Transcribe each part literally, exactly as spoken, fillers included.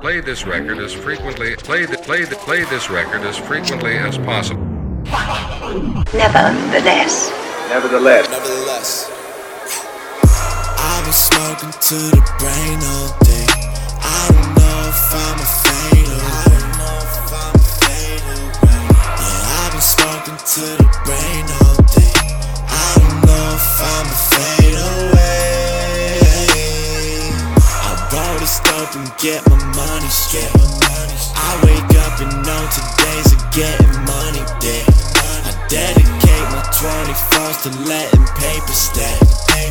Play this record as frequently play the play the play this record as frequently as possible. Nevertheless. Nevertheless. Nevertheless. I've been smoking to the brain all day. I don't know if I'm a fade away. I don't know if I'm a fade away. Yeah, I've been smoking to the brain all day. I don't know if I'm a fade away. I roll this dope and get my money straight. I wake up and know today's a getting money day. I dedicate my twenty-fours to letting paper stack.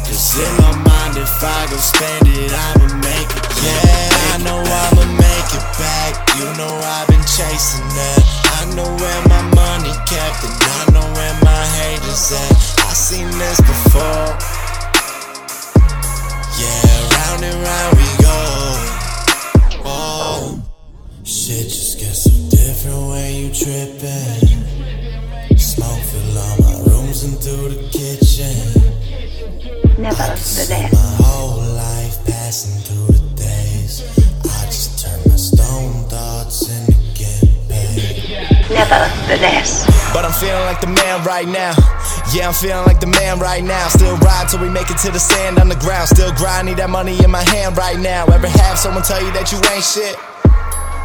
Cause in my mind if I go spend it, I'ma make it back. Yeah, I know I'ma make it back. You know I've been chasing that. I know where my money kept and I know where my haters at. I seen this before. Yeah, round and round we go. Oh, shit just gets so different when you trippin'. Smoke fill all my rooms and through the kitchen. Nevertheless. My whole life passing through the days. I just turn my stone thoughts into getting paid. Nevertheless. But I'm feeling like the man right now. Yeah, I'm feeling like the man right now. Still ride till we make it to the sand on the ground. Still grind, need that money in my hand right now. Ever have someone tell you that you ain't shit?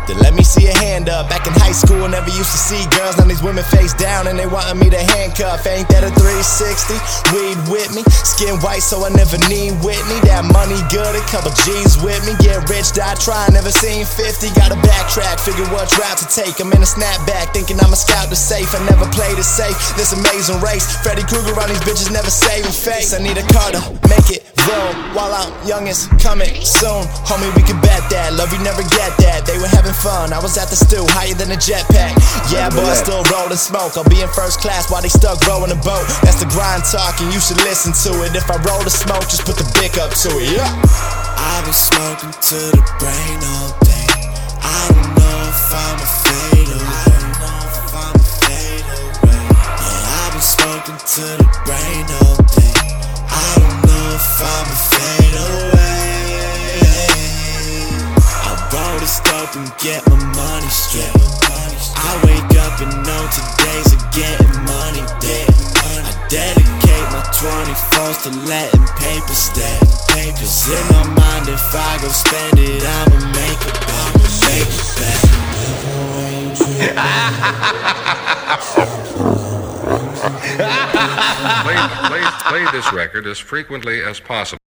Then let me see a hand up. Back in high school, never used to see girls. Now these women face down and they wanting me to handcuff. Ain't that a three sixty? Weed with me. Skin white so I never need Whitney. That money good, a couple G's with me. Get rich, die trying, never seen fifty. Gotta backtrack, figure what route to take. I'm in a snapback, thinking I'm a scout to safe. I never played it safe, this amazing race. Freddy Krueger on these bitches, never saving face. I need a car to make it real while I'm young, it's coming soon. Homie, we can bet that. Love you, never get that. They were having fun, I was at the stew, higher than a jetpack. Yeah, boy, I still rollin' smoke. I'll be in first class while they stuck rowing a boat. That's the grind talking, you should listen to it. If I roll the smoke, just put the dick up to it, yeah. I've been smoking to the brain all day. I don't know if I'm a fade away. I don't know if I'm a fade away. Yeah, I've been smoking to the brain all day. I don't know if I'm a fade away. Roll this dope and get my money straight. I wake up and know today's a getting money day. I dedicate my twenty-fours to letting paper stack. Cause in my mind if I go spend it, I'ma make it back. Make it back. play, play, play this record as frequently as possible.